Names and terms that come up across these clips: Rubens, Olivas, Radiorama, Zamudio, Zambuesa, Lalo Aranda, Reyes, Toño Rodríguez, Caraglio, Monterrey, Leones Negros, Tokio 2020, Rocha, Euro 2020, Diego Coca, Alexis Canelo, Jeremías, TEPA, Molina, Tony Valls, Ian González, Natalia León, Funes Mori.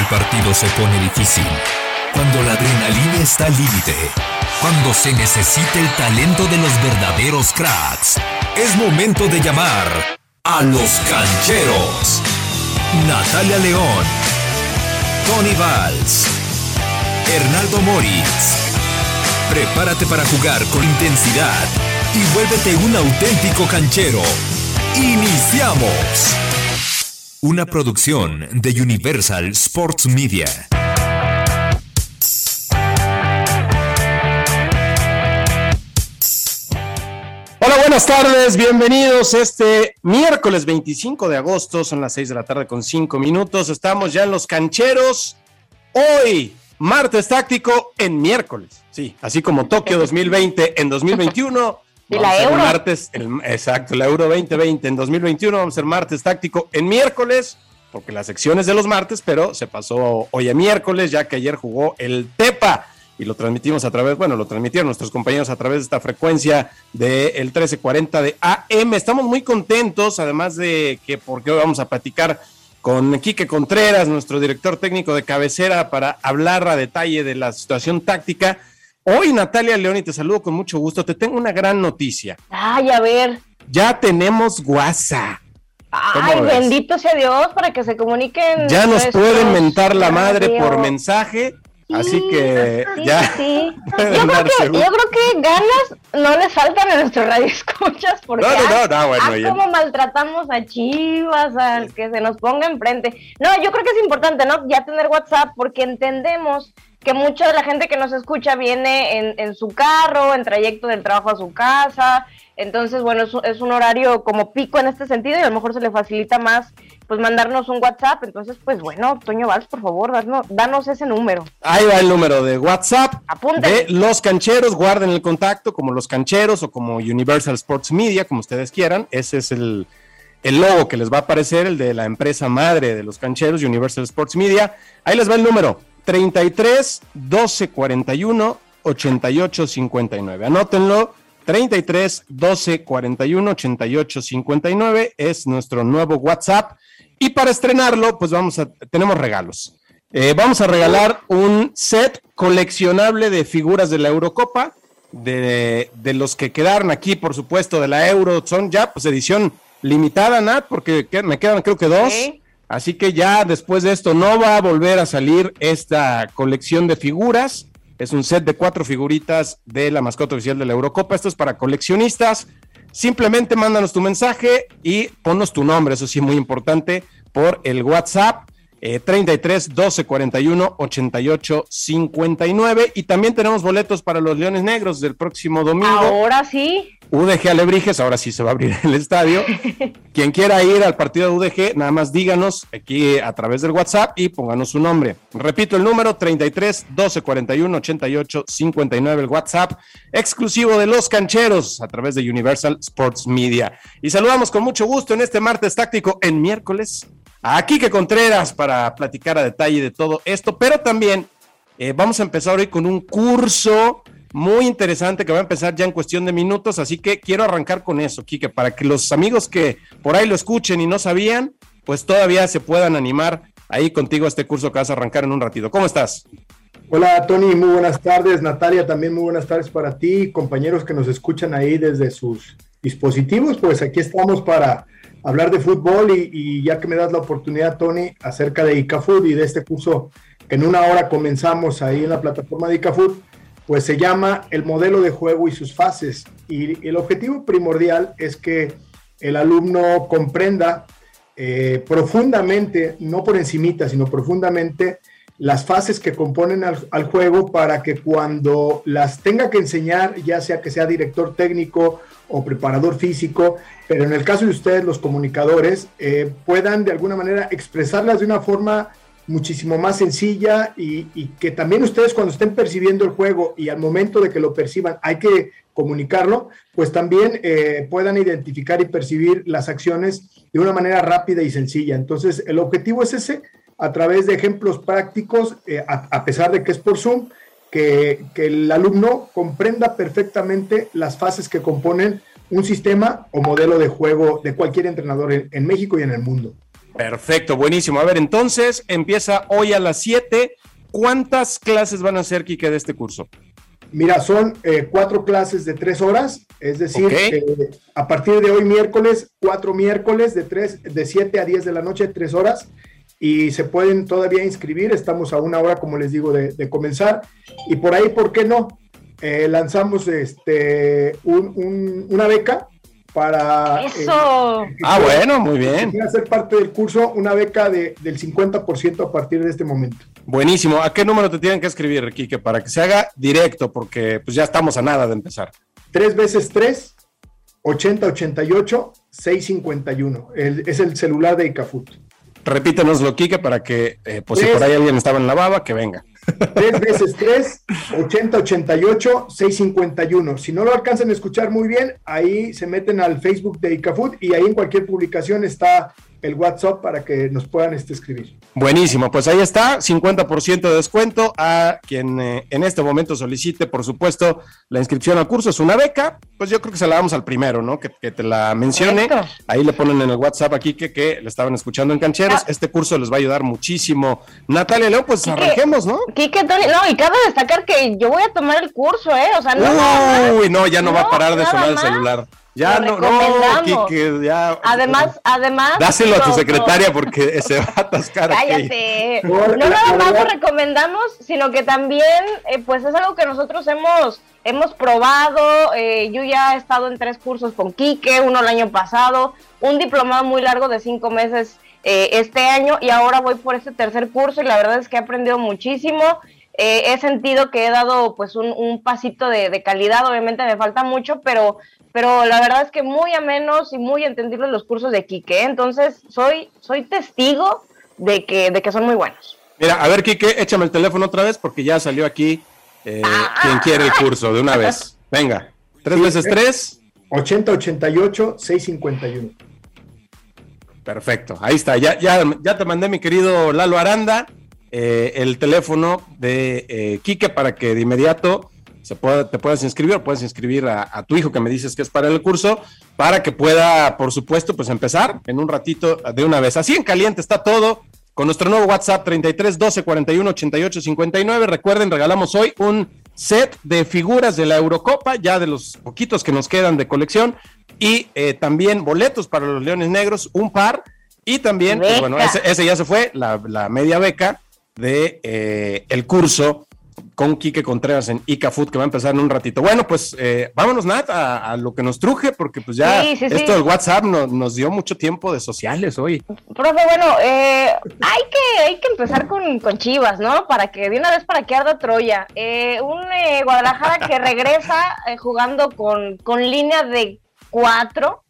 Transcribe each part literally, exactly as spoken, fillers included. el partido se pone difícil, cuando la adrenalina está al límite, cuando se necesita el talento de los verdaderos cracks, es momento de llamar a los cancheros. Natalia León, Tony Valls, Hernaldo Moritz. Prepárate para jugar con intensidad y vuélvete un auténtico canchero. ¡Iniciamos! Una producción de Universal Sports Media. Hola, buenas tardes, bienvenidos este miércoles veinticinco de agosto, son las seis de la tarde con cinco minutos, estamos ya en Los Cancheros, hoy martes táctico en miércoles, sí, así como Tokio dos mil veinte en dos mil veintiuno, y vamos la a Euro. Martes, el, exacto, la Euro veinte veinte en dos mil veintiuno, vamos a ser martes táctico en miércoles, porque la sección es de los martes, pero se pasó hoy a miércoles, ya que ayer jugó el TEPA, y lo transmitimos a través, bueno, lo transmitieron nuestros compañeros a través de esta frecuencia del mil trescientos cuarenta de A M. Estamos muy contentos, además de que porque hoy vamos a platicar con Quique Contreras, nuestro director técnico de cabecera, para hablar a detalle de la situación táctica. Hoy, Natalia León, y te saludo con mucho gusto, te tengo una gran noticia. Ay, a ver. Ya tenemos WhatsApp. Ay, bendito sea Dios, para que se comuniquen. Ya nos nuestros... pueden mentar la madre Dios. Por mensaje. Así que sí, ya. Sí. Yo, creo que, yo creo que ganas no les faltan a nuestros radioescuchas porque no, no, no, no, bueno, a, a como maltratamos a Chivas, al que se nos ponga enfrente. No, yo creo que es importante, ¿no? Ya tener WhatsApp, porque entendemos que mucha de la gente que nos escucha viene en, en su carro, en trayecto del trabajo a su casa. Entonces, bueno, es, es un horario como pico en este sentido y a lo mejor se le facilita más pues mandarnos un WhatsApp. Entonces, pues bueno, Toño Valls, por favor, danos, danos ese número. Ahí va el número de WhatsApp. Apunten. De Los Cancheros, guarden el contacto como Los Cancheros o como Universal Sports Media, como ustedes quieran. Ese es el, el logo que les va a aparecer, el de la empresa madre de Los Cancheros, Universal Sports Media. Ahí les va el número. treinta y tres, doce, cuarenta y uno, ochenta y ocho, cincuenta y nueve. Anótenlo, treinta y tres, doce, cuarenta y uno, ochenta y ocho, cincuenta y nueve es nuestro nuevo WhatsApp. Y para estrenarlo, pues vamos a, tenemos regalos. Eh, vamos a regalar un set coleccionable de figuras de la Eurocopa, de, de los que quedaron aquí, por supuesto, de la Euro. Son ya, pues, edición limitada, Nat, porque me quedan creo que dos. ¿Sí? Así que ya después de esto no va a volver a salir esta colección de figuras. Es un set de cuatro figuritas de la mascota oficial de la Eurocopa. Esto es para coleccionistas. Simplemente mándanos tu mensaje y ponnos tu nombre. Eso sí, muy importante, por el WhatsApp eh, treinta y tres, doce, cuarenta y uno, ochenta y ocho, cincuenta y nueve. Y también tenemos boletos para los Leones Negros del próximo domingo. Ahora sí. U D G Alebrijes, ahora sí se va a abrir el estadio. Quien quiera ir al partido de U D G, nada más díganos aquí a través del WhatsApp y pónganos su nombre. Repito el número, treinta y tres, doce, cuarenta y uno, ochenta y ocho, cincuenta y nueve, el WhatsApp exclusivo de Los Cancheros a través de Universal Sports Media. Y saludamos con mucho gusto en este martes táctico en miércoles a Quique Contreras para platicar a detalle de todo esto, pero también eh, vamos a empezar hoy con un curso muy interesante que va a empezar ya en cuestión de minutos, así que quiero arrancar con eso, Quique, para que los amigos que por ahí lo escuchen y no sabían, pues todavía se puedan animar ahí contigo a este curso que vas a arrancar en un ratito. ¿Cómo estás? Hola, Tony, muy buenas tardes. Natalia, también muy buenas tardes para ti, compañeros que nos escuchan ahí desde sus dispositivos. Pues aquí estamos para hablar de fútbol y, y ya que me das la oportunidad, Tony, acerca de IcaFood y de este curso que en una hora comenzamos ahí en la plataforma de IcaFood. Pues se llama El modelo de juego y sus fases, y el objetivo primordial es que el alumno comprenda eh, profundamente, no por encimita, sino profundamente, las fases que componen al, al juego para que cuando las tenga que enseñar, ya sea que sea director técnico o preparador físico, pero en el caso de ustedes, los comunicadores, eh, puedan de alguna manera expresarlas de una forma muchísimo más sencilla y, y que también ustedes cuando estén percibiendo el juego y al momento de que lo perciban hay que comunicarlo, pues también eh, puedan identificar y percibir las acciones de una manera rápida y sencilla. Entonces el objetivo es ese, a través de ejemplos prácticos, eh, a, a pesar de que es por Zoom, que, que el alumno comprenda perfectamente las fases que componen un sistema o modelo de juego de cualquier entrenador en, en México y en el mundo. Perfecto, buenísimo. A ver, entonces, empieza hoy a las siete. ¿Cuántas clases van a hacer, Quique, de este curso? Mira, son eh, cuatro clases de tres horas, es decir, okay. eh, a partir de hoy miércoles, cuatro miércoles de tres, de siete a diez de la noche, tres horas, y se pueden todavía inscribir, estamos a una hora, como les digo, de, de comenzar, y por ahí, ¿por qué no? Eh, lanzamos este un, un, una beca para... ¡Eso! Eh, ah, bueno, muy bien. Para ser parte del curso, una beca de, del cincuenta por ciento a partir de este momento. Buenísimo. ¿A qué número te tienen que escribir, Quique, para que se haga directo? Porque pues ya estamos a nada de empezar. tres veces tres, ochenta ochenta y ocho, seiscientos cincuenta y uno. El, es el celular de IcaFood. Repítanoslo, Quique, para que, eh, pues tres, si por ahí alguien estaba en la baba, que venga. tres veces tres, ochenta ochenta y ocho, seiscientos cincuenta y uno. Si no lo alcanzan a escuchar muy bien, ahí se meten al Facebook de IcaFood y ahí en cualquier publicación está el WhatsApp para que nos puedan este, escribir. Buenísimo, pues ahí está, cincuenta por ciento de descuento a quien eh, en este momento solicite, por supuesto, la inscripción al curso. Es una beca, pues yo creo que se la damos al primero, ¿no? Que, que te la mencione. Correcto. Ahí le ponen en el WhatsApp aquí que, que le estaban escuchando en Cancheros. Ah. Este curso les va a ayudar muchísimo. Natalia León, pues Quique, arranquemos, ¿no? Quique, Tony, no, y cabe destacar que yo voy a tomar el curso, ¿eh? O sea, no. Uy, no, no, ya no, no va a parar de sonar el celular. Ya no, no, Quique, ya. Además, además. Dáselo no, a tu secretaria no. Porque se va a atascar. Cállate. No nada más lo recomendamos, sino que también, eh, pues es algo que nosotros hemos, hemos probado. Eh, yo ya he estado en tres cursos con Quique, uno el año pasado, un diplomado muy largo de cinco meses eh, este año, y ahora voy por este tercer curso y la verdad es que he aprendido muchísimo. Eh, he sentido que he dado pues un, un pasito de, de calidad, obviamente me falta mucho, pero, pero la verdad es que muy a menos y muy entendibles los cursos de Quique, entonces soy, soy testigo de que, de que son muy buenos. Mira, a ver Quique, échame el teléfono otra vez porque ya salió aquí eh, ah. quien quiere el curso de una vez. Venga, tres sí, veces tres. ochenta ochenta y ocho seiscientos cincuenta y uno. Perfecto, ahí está, ya, ya, ya te mandé mi querido Lalo Aranda. Eh, el teléfono de eh, Quique para que de inmediato se pueda, te puedas inscribir o puedas inscribir a, a tu hijo que me dices que es para el curso para que pueda, por supuesto, pues empezar en un ratito de una vez. Así en caliente está todo con nuestro nuevo WhatsApp treinta y tres doce cuarenta y uno ochenta y ocho cincuenta y nueve. Recuerden, regalamos hoy un set de figuras de la Eurocopa, ya de los poquitos que nos quedan de colección y eh, también boletos para los Leones Negros, un par y también, pues, bueno, ese, ese ya se fue, la, la media beca de eh, el curso con Quique Contreras en IcaFood que va a empezar en un ratito. Bueno, pues eh, vámonos, Nat, a, a lo que nos truje, porque pues ya sí, sí, esto sí. Del WhatsApp no, nos dio mucho tiempo de sociales hoy. Profe, bueno, eh, hay, que, hay que empezar con, con Chivas, ¿no? Para que de una vez para que arda Troya. Eh, un eh, Guadalajara que regresa eh, jugando con, con línea de cuatro.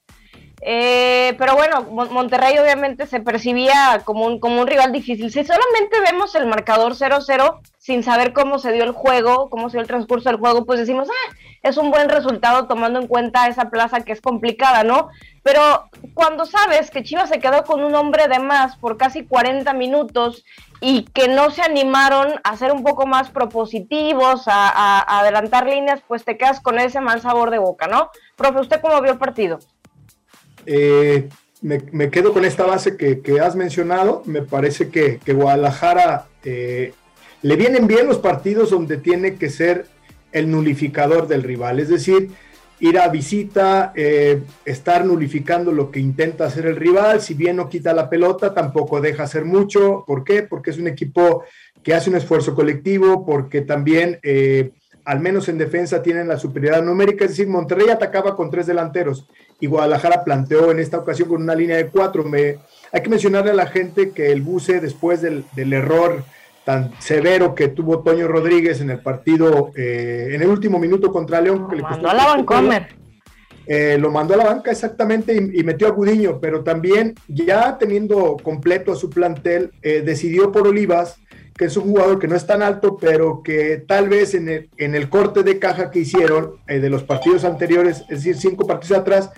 Eh, pero bueno, Monterrey obviamente se percibía como un, como un rival difícil. Si solamente vemos el marcador cero cero sin saber cómo se dio el juego, cómo se dio el transcurso del juego, pues decimos, ah, es un buen resultado tomando en cuenta esa plaza que es complicada, ¿no? Pero cuando sabes que Chivas se quedó con un hombre de más por casi cuarenta minutos y que no se animaron a ser un poco más propositivos, a, a, a adelantar líneas, pues te quedas con ese mal sabor de boca, ¿no? Profe, ¿usted cómo vio el partido? Eh, me, me quedo con esta base que, que has mencionado. Me parece que, que Guadalajara eh, le vienen bien los partidos donde tiene que ser el nulificador del rival, es decir, ir a visita, eh, estar nulificando lo que intenta hacer el rival. Si bien no quita la pelota, tampoco deja hacer mucho. ¿Por qué? Porque es un equipo que hace un esfuerzo colectivo, porque también eh, al menos en defensa tienen la superioridad numérica, es decir, Monterrey atacaba con tres delanteros y Guadalajara planteó en esta ocasión con una línea de cuatro. Me, hay que mencionarle a la gente que el Buce, después del, del error tan severo que tuvo Toño Rodríguez en el partido, eh, en el último minuto contra León, que le costó a la banca, eh, lo mandó a la banca exactamente y, y metió a Gudiño, pero también ya teniendo completo a su plantel, eh, decidió por Olivas, que es un jugador que no es tan alto, pero que tal vez en el, en el corte de caja que hicieron eh, de los partidos anteriores, es decir, cinco partidos atrás,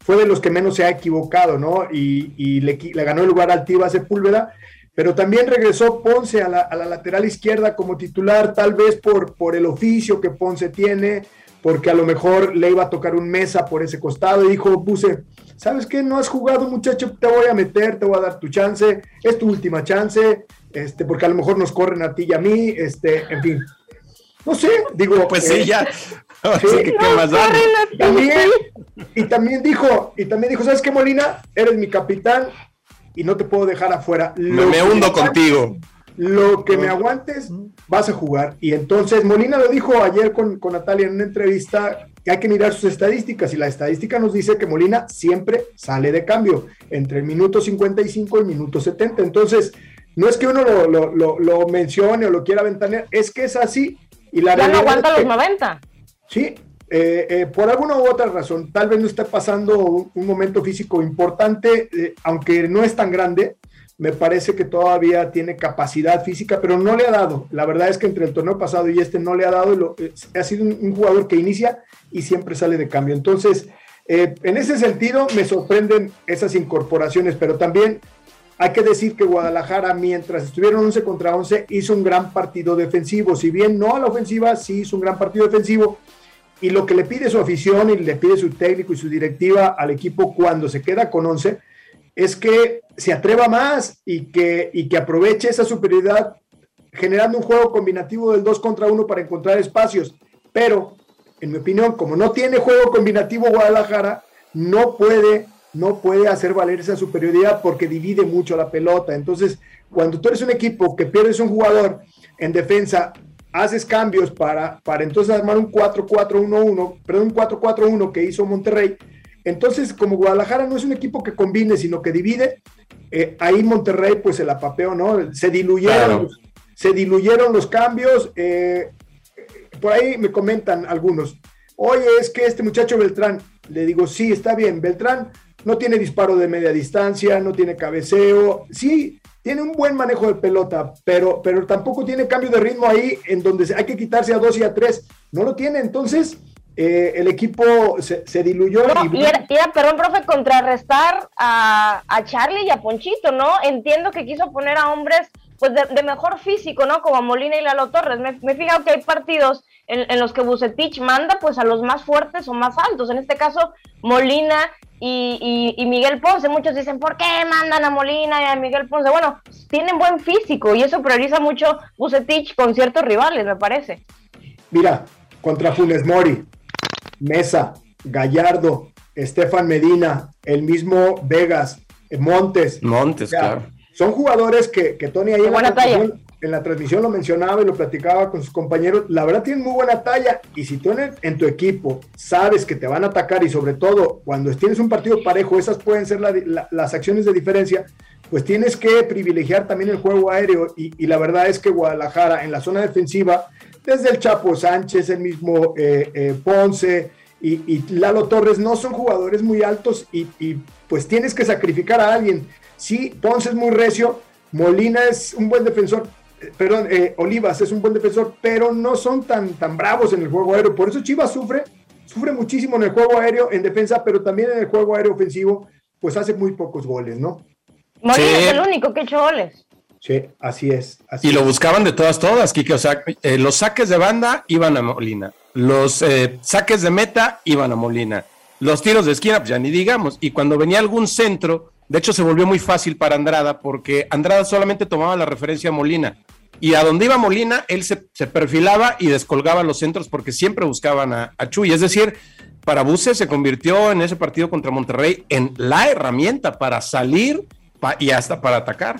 fue de los que menos se ha equivocado, ¿no? Y, y le, le ganó el lugar al Tiva Sepúlveda, pero también regresó Ponce a la, a la lateral izquierda como titular, tal vez por, por el oficio que Ponce tiene, porque a lo mejor le iba a tocar un Mesa por ese costado, y dijo, puse, ¿sabes qué? No has jugado, muchacho, te voy a meter, te voy a dar tu chance, es tu última chance, este, porque a lo mejor nos corren a ti y a mí, este, en fin. No sé, digo... Pues eh, sí, ya. Sí, ¿qué no, más da? También, y también dijo, y también dijo, ¿sabes qué, Molina? Eres mi capitán y no te puedo dejar afuera. Lo me hundo contigo. Lo que me aguantes, vas a jugar. Y entonces, Molina lo dijo ayer con, con Natalia en una entrevista, que hay que mirar sus estadísticas, y la estadística nos dice que Molina siempre sale de cambio, entre el minuto cincuenta y cinco y el minuto setenta. Entonces, no es que uno lo, lo, lo, lo mencione o lo quiera ventanear, es que es así. Y la ya no aguanta los que, noventa. Sí, eh, eh, por alguna u otra razón, tal vez no está pasando un, un momento físico importante, eh, aunque no es tan grande, me parece que todavía tiene capacidad física, pero no le ha dado. La verdad es que entre el torneo pasado y este no le ha dado, y lo, eh, ha sido un, un jugador que inicia y siempre sale de cambio. Entonces, eh, en ese sentido me sorprenden esas incorporaciones, pero también hay que decir que Guadalajara, mientras estuvieron once contra once, hizo un gran partido defensivo. Si bien no a la ofensiva, sí hizo un gran partido defensivo. Y lo que le pide su afición y le pide su técnico y su directiva al equipo cuando se queda con once es que se atreva más y que, y que aproveche esa superioridad generando un juego combinativo del dos contra uno para encontrar espacios. Pero, en mi opinión, como no tiene juego combinativo Guadalajara, no puede... no puede hacer valer esa superioridad porque divide mucho la pelota. Entonces, cuando tú eres un equipo que pierdes un jugador en defensa, haces cambios para, para entonces armar un cuatro cuatro uno uno, perdón, un cuatro cuatro uno que hizo Monterrey. Entonces, como Guadalajara no es un equipo que combine, sino que divide, eh, ahí Monterrey pues se la papeó, ¿no? Se diluyeron, claro. se diluyeron los cambios. Eh, por ahí me comentan algunos, oye, es que este muchacho Beltrán, le digo, sí, está bien, Beltrán, no tiene disparo de media distancia, no tiene cabeceo, sí, tiene un buen manejo de pelota, pero, pero tampoco tiene cambio de ritmo ahí en donde hay que quitarse a dos y a tres, no lo tiene, entonces eh, el equipo se, se diluyó. No, y, y, era, y era, perdón, profe, contrarrestar a, a Charlie y a Ponchito, ¿no? Entiendo que quiso poner a hombres pues de, de mejor físico, ¿no? Como a Molina y Lalo Torres. Me, me he fijado que hay partidos en, en los que Vucetich manda pues a los más fuertes o más altos, en este caso Molina y, y, y Miguel Ponce. Muchos dicen, ¿por qué mandan a Molina y a Miguel Ponce? Bueno, tienen buen físico y eso prioriza mucho Vucetich con ciertos rivales, me parece. Mira, contra Funes Mori, Mesa, Gallardo, Estefan Medina, el mismo Vegas, Montes. Montes, o sea, claro. Son jugadores que, que Tony ahí en la, transmisión, en la transmisión lo mencionaba y lo platicaba con sus compañeros. La verdad tienen muy buena talla y si tú en, el, en tu equipo sabes que te van a atacar y sobre todo cuando tienes un partido parejo, esas pueden ser la, la, las acciones de diferencia, pues tienes que privilegiar también el juego aéreo y, y la verdad es que Guadalajara en la zona defensiva, desde el Chapo Sánchez, el mismo eh, eh, Ponce y, y Lalo Torres no son jugadores muy altos y, y pues tienes que sacrificar a alguien. Sí, Ponce es muy recio, Molina es un buen defensor, perdón, eh, Olivas es un buen defensor, pero no son tan, tan bravos en el juego aéreo, por eso Chivas sufre, sufre muchísimo en el juego aéreo, en defensa, pero también en el juego aéreo ofensivo, pues hace muy pocos goles, ¿no? Molina sí. Es el único que ha hecho goles. Sí, así es. Así y lo es. Buscaban de todas, todas, Quique, o sea, eh, los saques de banda iban a Molina, los eh, saques de meta iban a Molina, los tiros de esquina, pues ya ni digamos, y cuando venía algún centro, de hecho, se volvió muy fácil para Andrada porque Andrada solamente tomaba la referencia a Molina y a donde iba Molina, él se, se perfilaba y descolgaba los centros porque siempre buscaban a, a Chuy. Es decir, para Buce se convirtió en ese partido contra Monterrey en la herramienta para salir pa, y hasta para atacar.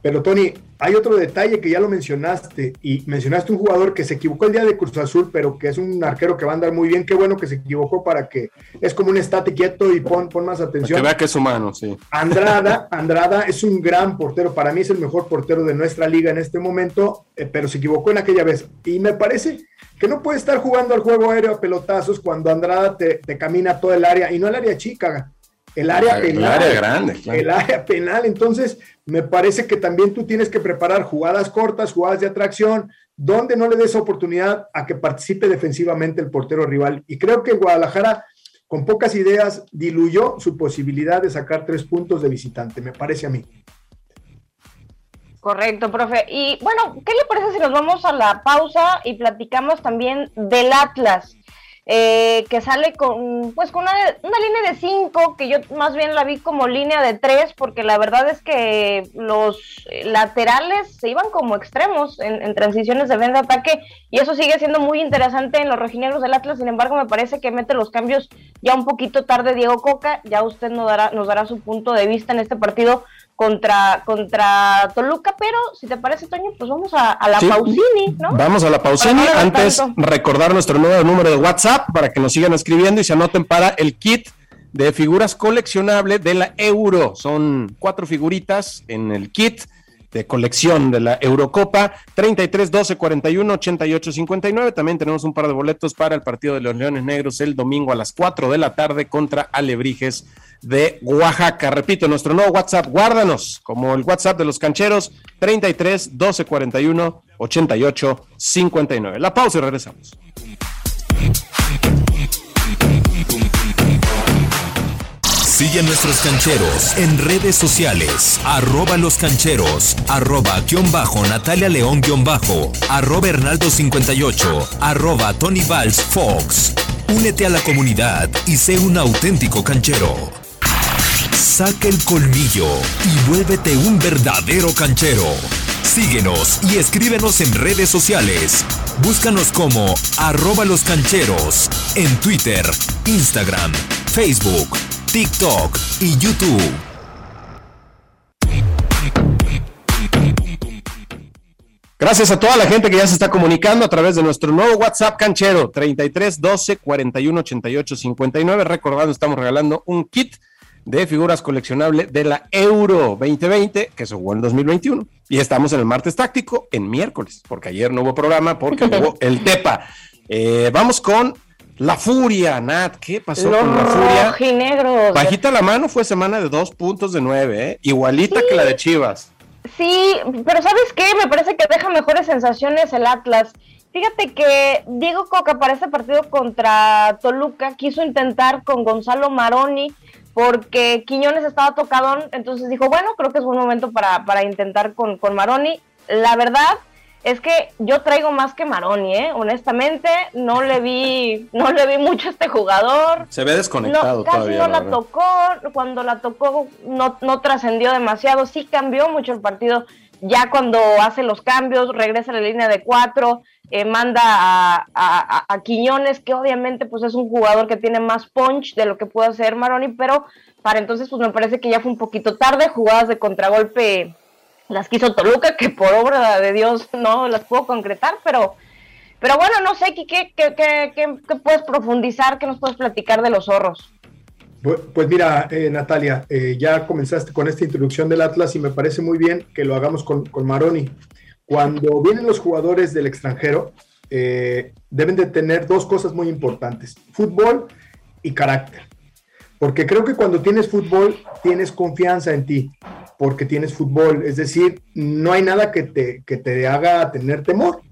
Pero Tony, hay otro detalle que ya lo mencionaste y mencionaste un jugador que se equivocó el día de Cruz Azul, pero que es un arquero que va a andar muy bien. Qué bueno que se equivocó para que es como un estate quieto y pon, pon más atención. Que vea que es humano, sí. Andrada, Andrada es un gran portero. Para mí es el mejor portero de nuestra liga en este momento, eh, pero se equivocó en aquella vez. Y me parece que no puede estar jugando al juego aéreo a pelotazos cuando Andrada te, te camina todo el área y no el área chica. El área penal. El área grande. Claro. El área penal. Entonces, me parece que también tú tienes que preparar jugadas cortas, jugadas de atracción, donde no le des oportunidad a que participe defensivamente el portero rival. Y creo que Guadalajara, con pocas ideas, diluyó su posibilidad de sacar tres puntos de visitante, me parece a mí. Correcto, profe. Y bueno, ¿qué le parece si nos vamos a la pausa y platicamos también del Atlas? eh, que sale con pues con una, una línea de cinco, que yo más bien la vi como línea de tres, porque la verdad es que los laterales se iban como extremos en, en transiciones de defensa-ataque, y eso sigue siendo muy interesante en los rojinegros del Atlas. Sin embargo, me parece que mete los cambios ya un poquito tarde Diego Coca. Ya usted nos dará, nos dará su punto de vista en este partido contra, contra Toluca, pero si te parece, Toño, pues vamos a, a la sí, Pausini, ¿no? Vamos a la Pausini. No Antes, tanto. recordar nuestro nuevo número de WhatsApp para que nos sigan escribiendo y se anoten para el kit de figuras coleccionables de la Euro. Son cuatro figuritas en el kit de colección de la Eurocopa, treinta y tres, doce, cuarenta y uno, ochenta y ocho, cincuenta y nueve. También tenemos un par de boletos para el partido de los Leones Negros el domingo a las cuatro de la tarde contra Alebrijes de Oaxaca. Repito, nuestro nuevo WhatsApp, guárdanos, como el WhatsApp de los cancheros, treinta y tres, doce, cuarenta y uno, ochenta y ocho, cincuenta y nueve. La pausa y regresamos. Sigue a nuestros cancheros en redes sociales, arroba los cancheros, arroba guión bajo Natalia León guión bajo, arroba Hernaldo cincuenta y ocho, arroba Tony Valls Fox. Únete a la comunidad y sé un auténtico canchero. Saca el colmillo y vuélvete un verdadero canchero. Síguenos y escríbenos en redes sociales. Búscanos como arroba los cancheros en Twitter, Instagram, Facebook, TikTok y YouTube. Gracias a toda la gente que ya se está comunicando a través de nuestro nuevo WhatsApp canchero, treinta y tres, doce, cuarenta y uno, ochenta y ocho, cincuenta y nueve. Recordando, estamos regalando un kit de figuras coleccionables de la Euro veinte veinte, que se jugó en dos mil veintiuno. Y estamos en el martes táctico, en miércoles, porque ayer no hubo programa, porque hubo el TEPA. Eh, vamos con la furia, Nat. ¿Qué pasó Los con la furia? Rojinegros. Bajita la mano, fue semana de dos puntos de nueve, ¿eh? Igualita sí, que la de Chivas. Sí, pero ¿sabes qué? Me parece que deja mejores sensaciones el Atlas. Fíjate que Diego Coca para este partido contra Toluca quiso intentar con Gonzalo Maroni, porque Quiñones estaba tocadón, entonces dijo, bueno, creo que es buen momento para, para intentar con, con Maroni. La verdad es que yo traigo más que Maroni, ¿eh? Honestamente, no le vi no le vi mucho a este jugador. Se ve desconectado no, casi todavía. Casi no la, la tocó, cuando la tocó no, no trascendió demasiado, sí cambió mucho el partido. Ya cuando hace los cambios, regresa a la línea de cuatro, eh, manda a, a, a Quiñones, que obviamente pues es un jugador que tiene más punch de lo que puede hacer Maroni, pero para entonces pues me parece que ya fue un poquito tarde. Jugadas de contragolpe las quiso Toluca, que por obra de Dios no las puedo concretar, pero pero bueno, no sé, Quique, ¿qué, qué, qué, qué puedes profundizar? ¿Qué nos puedes platicar de los zorros? Pues mira, eh, Natalia, eh, ya comenzaste con esta introducción del Atlas y me parece muy bien que lo hagamos con, con Maroni. Cuando vienen los jugadores del extranjero, eh, deben de tener dos cosas muy importantes, fútbol y carácter. Porque creo que cuando tienes fútbol, tienes confianza en ti, porque tienes fútbol, es decir, no hay nada que te, que te haga tener temor,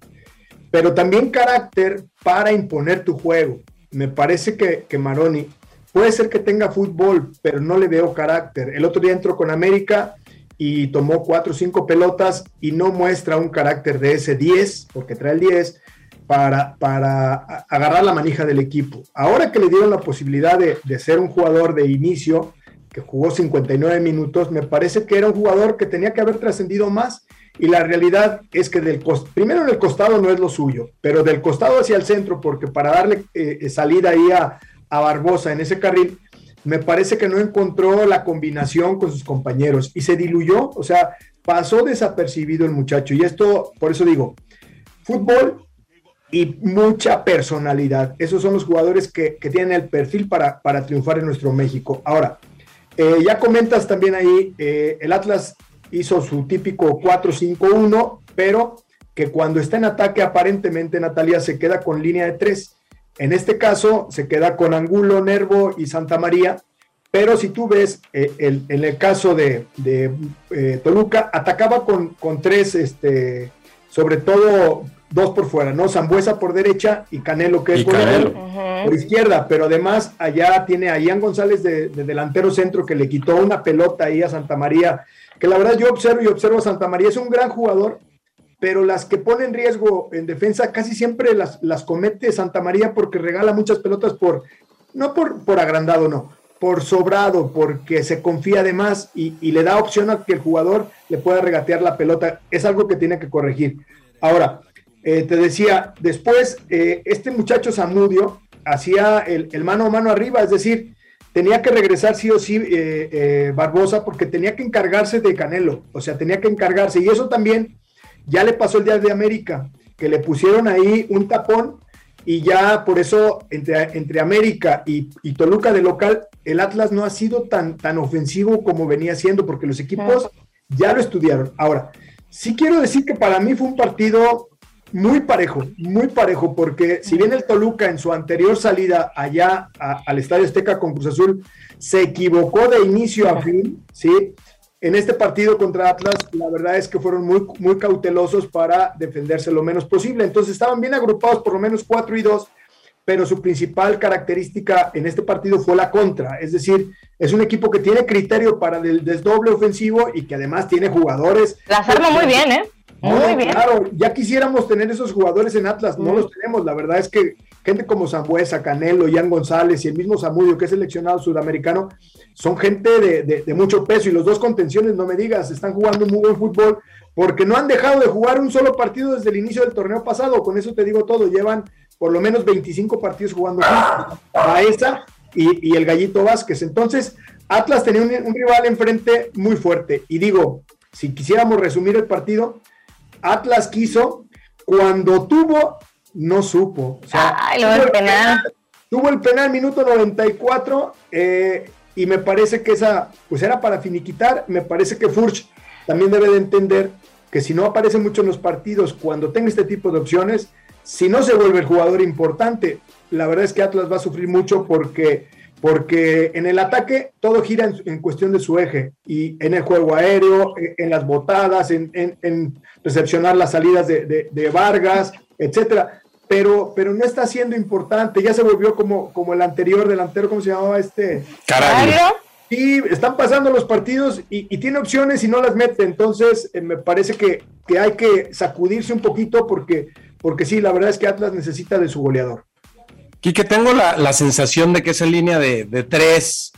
pero también carácter para imponer tu juego. Me parece que, que Maroni puede ser que tenga fútbol, pero no le veo carácter. El otro día entró con América y tomó cuatro o cinco pelotas y no muestra un carácter de ese diez, porque trae el diez, para, para agarrar la manija del equipo. Ahora que le dieron la posibilidad de, de ser un jugador de inicio, que jugó cincuenta y nueve minutos, me parece que era un jugador que tenía que haber trascendido más, y la realidad es que del cost- primero en el costado no es lo suyo, pero del costado hacia el centro, porque para darle eh, salida ahí a, a Barbosa en ese carril, me parece que no encontró la combinación con sus compañeros, y se diluyó, o sea, pasó desapercibido el muchacho, y esto, por eso digo, fútbol y mucha personalidad, esos son los jugadores que, que tienen el perfil para, para triunfar en nuestro México. Ahora, Eh, ya comentas también ahí, eh, el Atlas hizo su típico cuatro cinco uno, pero que cuando está en ataque aparentemente, Natalia, se queda con línea de tres. En este caso se queda con Angulo, Nervo y Santa María, pero si tú ves, eh, el, en el caso de, de eh, Toluca, atacaba con, con tres, este, sobre todo dos por fuera, ¿no? Zambuesa por derecha y Canelo, que es por, uh-huh. por izquierda, pero además allá tiene a Ian González de, de delantero centro, que le quitó una pelota ahí a Santa María, que la verdad yo observo y observo a Santa María, es un gran jugador, pero las que ponen riesgo en defensa casi siempre las, las comete Santa María porque regala muchas pelotas por, no por, por agrandado, no, por sobrado, porque se confía de más y, y le da opción a que el jugador le pueda regatear la pelota. Es algo que tiene que corregir. Ahora, eh, te decía, después eh, este muchacho Zamudio hacía el, el mano a mano arriba, es decir, tenía que regresar sí o sí eh, eh, Barbosa porque tenía que encargarse de Canelo, o sea, tenía que encargarse, y eso también ya le pasó el día de América, que le pusieron ahí un tapón y ya por eso entre, entre América y, y Toluca de local, el Atlas no ha sido tan, tan ofensivo como venía siendo porque los equipos ya lo estudiaron. Ahora, sí quiero decir que para mí fue un partido muy parejo, muy parejo, porque si bien el Toluca en su anterior salida allá a, al Estadio Azteca con Cruz Azul se equivocó de inicio a fin, ¿sí? En este partido contra Atlas, la verdad es que fueron muy, muy cautelosos para defenderse lo menos posible. Entonces estaban bien agrupados, por lo menos cuatro y dos, pero su principal característica en este partido fue la contra. Es decir, es un equipo que tiene criterio para el desdoble ofensivo y que además tiene jugadores. Las arma muy bien, ¿eh? Muy no, bien. Claro, ya quisiéramos tener esos jugadores en Atlas, no mm. los tenemos. La verdad es que gente como Zambuesa, Canelo, Ian González y el mismo Zamudio, que es seleccionado sudamericano, son gente de, de, de mucho peso, y los dos contenciones, no me digas, están jugando muy buen fútbol porque no han dejado de jugar un solo partido desde el inicio del torneo pasado. Con eso te digo todo, llevan por lo menos veinticinco partidos jugando Baeza y, y el Gallito Vázquez. Entonces Atlas tenía un, un rival enfrente muy fuerte, y digo, si quisiéramos resumir el partido, Atlas quiso, cuando tuvo, no supo. O sea, Ay, lo tuvo, el penal. Penal, tuvo el penal, minuto noventa y cuatro, eh, y me parece que esa, pues era para finiquitar. Me parece que Furch también debe de entender que si no aparece mucho en los partidos, cuando tenga este tipo de opciones, si no se vuelve el jugador importante, la verdad es que Atlas va a sufrir mucho porque, porque en el ataque todo gira en, en cuestión de su eje, y en el juego aéreo, en, en las botadas, en, en, en recepcionar las salidas de, de, de Vargas, etcétera, pero, pero no está siendo importante. Ya se volvió como, como el anterior delantero, ¿cómo se llamaba este? Caraglio. Y están pasando los partidos y, y tiene opciones y no las mete. Entonces eh, me parece que, que hay que sacudirse un poquito porque, porque sí, la verdad es que Atlas necesita de su goleador. Quique, tengo la, la sensación de que esa línea de, de tres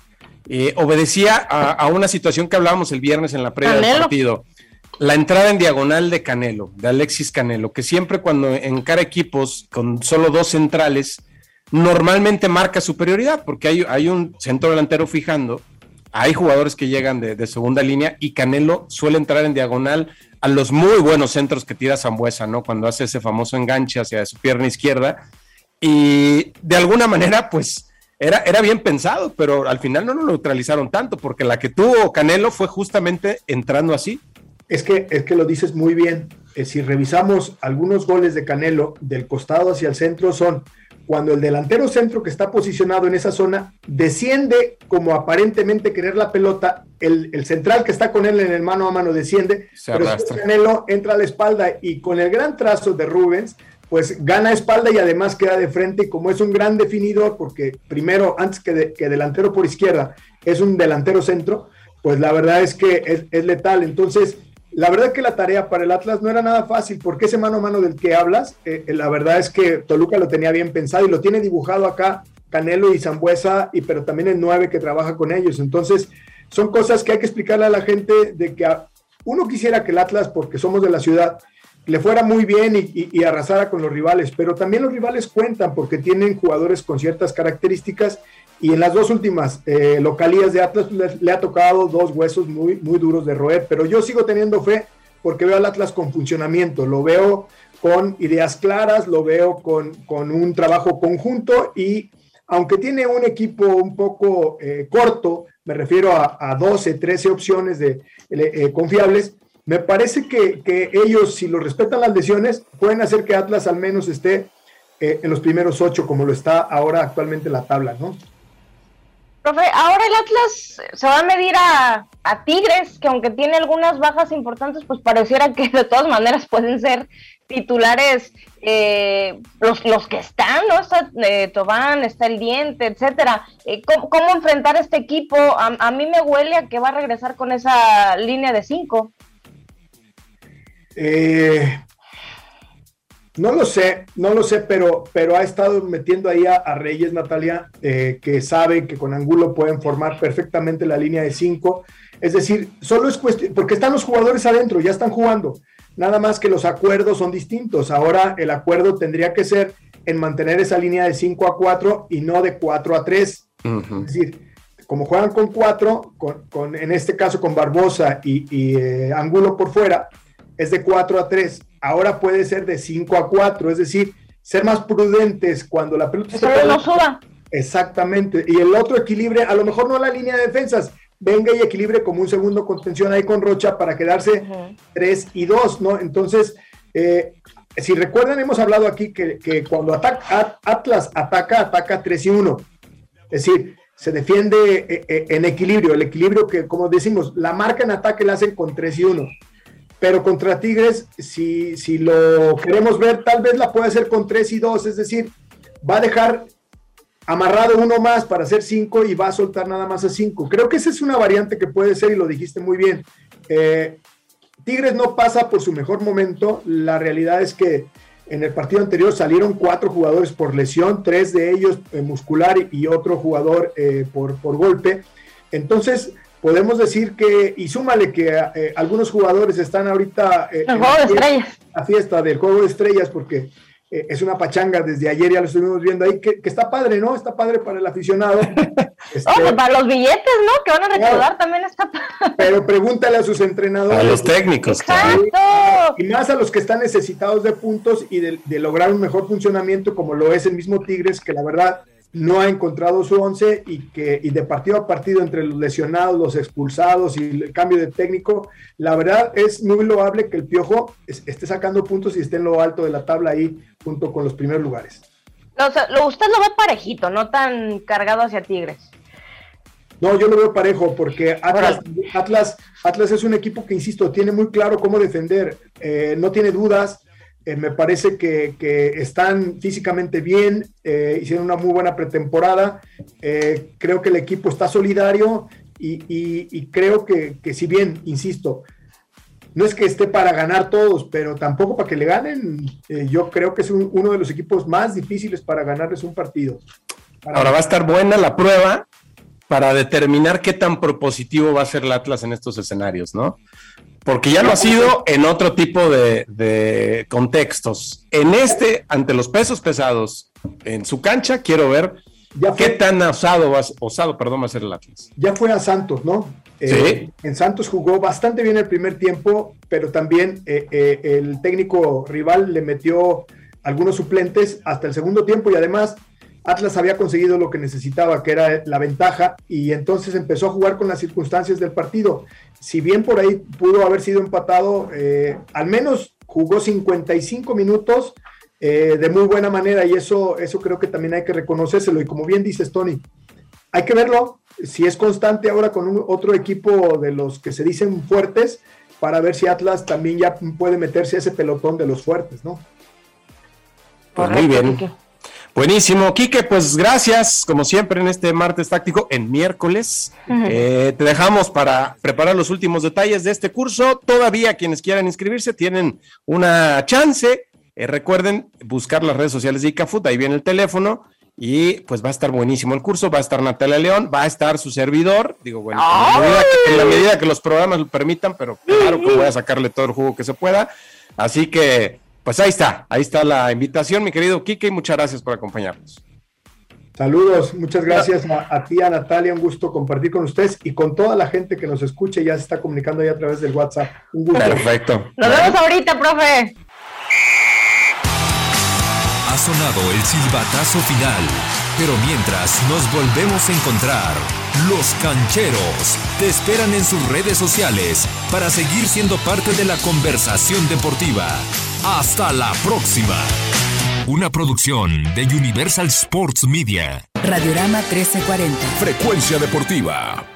eh, obedecía a, a una situación que hablábamos el viernes en la previa Canelo. Del partido. La entrada en diagonal de Canelo, de Alexis Canelo, que siempre cuando encara equipos con solo dos centrales, normalmente marca superioridad, porque hay, hay un centro delantero fijando, hay jugadores que llegan de, de segunda línea, y Canelo suele entrar en diagonal a los muy buenos centros que tira Zambuesa, ¿no? Cuando hace ese famoso enganche hacia su pierna izquierda. Y de alguna manera, pues, era, era bien pensado, pero al final no lo neutralizaron tanto, porque la que tuvo Canelo fue justamente entrando así. Es que, es que lo dices muy bien. Eh, si revisamos algunos goles de Canelo del costado hacia el centro, son cuando el delantero centro que está posicionado en esa zona desciende como aparentemente querer la pelota, el, el central que está con él en el mano a mano desciende, se pero si Canelo entra a la espalda y con el gran trazo de Rubens, pues gana espalda y además queda de frente, y como es un gran definidor, porque primero, antes que, de, que delantero por izquierda, es un delantero centro, pues la verdad es que es, es letal. Entonces, la verdad es que la tarea para el Atlas no era nada fácil, porque ese mano a mano del que hablas, eh, la verdad es que Toluca lo tenía bien pensado y lo tiene dibujado acá Canelo y Zambuesa, y, pero también el nueve que trabaja con ellos. Entonces, son cosas que hay que explicarle a la gente, de que a, uno quisiera que el Atlas, porque somos de la ciudad, le fuera muy bien y, y, y arrasara con los rivales, pero también los rivales cuentan porque tienen jugadores con ciertas características, y en las dos últimas eh, localías de Atlas le, le ha tocado dos huesos muy, muy duros de roer, pero yo sigo teniendo fe porque veo al Atlas con funcionamiento, lo veo con ideas claras, lo veo con, con un trabajo conjunto, y aunque tiene un equipo un poco eh, corto, me refiero a, a doce, trece opciones de, eh, confiables, me parece que, que ellos, si lo respetan las lesiones, pueden hacer que Atlas al menos esté eh, en los primeros ocho, como lo está ahora actualmente en la tabla, ¿no? Profe, ahora el Atlas se va a medir a, a Tigres, que aunque tiene algunas bajas importantes, pues pareciera que de todas maneras pueden ser titulares eh, los, los que están, ¿no? Está eh, Tobán, está El Diente, etcétera. Eh, ¿cómo, ¿Cómo enfrentar este equipo? A, a mí me huele a que va a regresar con esa línea de cinco. Eh, No lo sé, no lo sé, pero, pero ha estado metiendo ahí a, a Reyes, Natalia, eh, que sabe que con Angulo pueden formar perfectamente la línea de cinco. Es decir, solo es cuestión, porque están los jugadores adentro, ya están jugando. Nada más que los acuerdos son distintos. Ahora el acuerdo tendría que ser en mantener esa línea de cinco a cuatro y no de cuatro a tres. Uh-huh. Es decir, como juegan con cuatro, con, con, en este caso con Barbosa y, y eh, Angulo por fuera, es de cuatro a tres. Ahora puede ser de cinco a cuatro, es decir, ser más prudentes cuando la pelota se puede... no suba. Exactamente. Y el otro equilibre, a lo mejor no la línea de defensas, venga y equilibre como un segundo contención ahí con Rocha para quedarse uh-huh. tres y dos, ¿no? Entonces, eh, si recuerdan, hemos hablado aquí que, que cuando ataca, Atlas ataca, ataca tres y uno. Es decir, se defiende en equilibrio, el equilibrio que, como decimos, la marca en ataque la hacen con tres y uno. Pero contra Tigres, si, si lo queremos ver, tal vez la puede hacer con tres y dos, es decir, va a dejar amarrado uno más para hacer cinco y va a soltar nada más a cinco. Creo que esa es una variante que puede ser, y lo dijiste muy bien. Eh, Tigres no pasa por su mejor momento. La realidad es que en el partido anterior salieron cuatro jugadores por lesión, tres de ellos eh, muscular y otro jugador eh, por, por golpe. Entonces, podemos decir que, y súmale que eh, algunos jugadores están ahorita... Eh, el juego de estrellas. La fiesta del juego de estrellas, porque... es una pachanga, desde ayer ya lo estuvimos viendo ahí, que, que está padre, ¿no? Está padre para el aficionado. Este, Oye, para los billetes, ¿no? Que van a recaudar claro, también está padre. Pero pregúntale a sus entrenadores. A los técnicos. Exacto. Claro. Y más a los que están necesitados de puntos y de, de lograr un mejor funcionamiento, como lo es el mismo Tigres, que la verdad no ha encontrado su once y que y de partido a partido, entre los lesionados, los expulsados y el cambio de técnico, la verdad es muy loable que el Piojo es, esté sacando puntos y esté en lo alto de la tabla ahí junto con los primeros lugares. O sea, lo, usted lo ve parejito, no tan cargado hacia Tigres. No, yo lo veo parejo porque Atlas, Atlas, Atlas es un equipo que, insisto, tiene muy claro cómo defender, eh, no tiene dudas. Eh, me parece que, que están físicamente bien, eh, hicieron una muy buena pretemporada, eh, creo que el equipo está solidario y, y, y creo que, que si bien, insisto, no es que esté para ganar todos, pero tampoco para que le ganen, eh, yo creo que es un, uno de los equipos más difíciles para ganarles un partido. Para Ahora va a estar buena la prueba para determinar qué tan propositivo va a ser el Atlas en estos escenarios, ¿no? Porque ya lo ha sido en otro tipo de, de contextos. En este, ante los pesos pesados, en su cancha, quiero ver ya qué tan osado va, osado, perdón, va a ser el Atlas. Ya fue a Santos, ¿no? Sí. Eh, en Santos jugó bastante bien el primer tiempo, pero también eh, eh, el técnico rival le metió algunos suplentes hasta el segundo tiempo y además Atlas había conseguido lo que necesitaba, que era la ventaja, y entonces empezó a jugar con las circunstancias del partido. Si bien por ahí pudo haber sido empatado, eh, al menos jugó cincuenta y cinco minutos eh, de muy buena manera, y eso, eso creo que también hay que reconocérselo. Y como bien dices, Tony, hay que verlo, si es constante ahora con un, otro equipo de los que se dicen fuertes, para ver si Atlas también ya puede meterse a ese pelotón de los fuertes, ¿no? Pues muy bien. Buenísimo, Quique, pues gracias, como siempre, en este martes táctico, en miércoles. Uh-huh. Eh, te dejamos para preparar los últimos detalles de este curso. Todavía quienes quieran inscribirse tienen una chance. Eh, recuerden buscar las redes sociales de IcaFood, ahí viene el teléfono. Y pues va a estar buenísimo el curso, va a estar Natalia León, va a estar su servidor, digo, bueno, en la medida que, en la medida que los programas lo permitan, pero claro que voy a sacarle todo el jugo que se pueda. Así que... pues ahí está, ahí está la invitación, mi querido Quique, y muchas gracias por acompañarnos. Saludos, muchas gracias a, a ti, a Natalia, un gusto compartir con ustedes y con toda la gente que nos escucha y ya se está comunicando ahí a través del WhatsApp. Un gusto. Perfecto. Nos vemos ahorita, profe. Ha sonado el silbatazo final, pero mientras nos volvemos a encontrar, los cancheros te esperan en sus redes sociales para seguir siendo parte de la conversación deportiva. Hasta la próxima. Una producción de Universal Sports Media. Radiorama mil trescientos cuarenta. Frecuencia deportiva.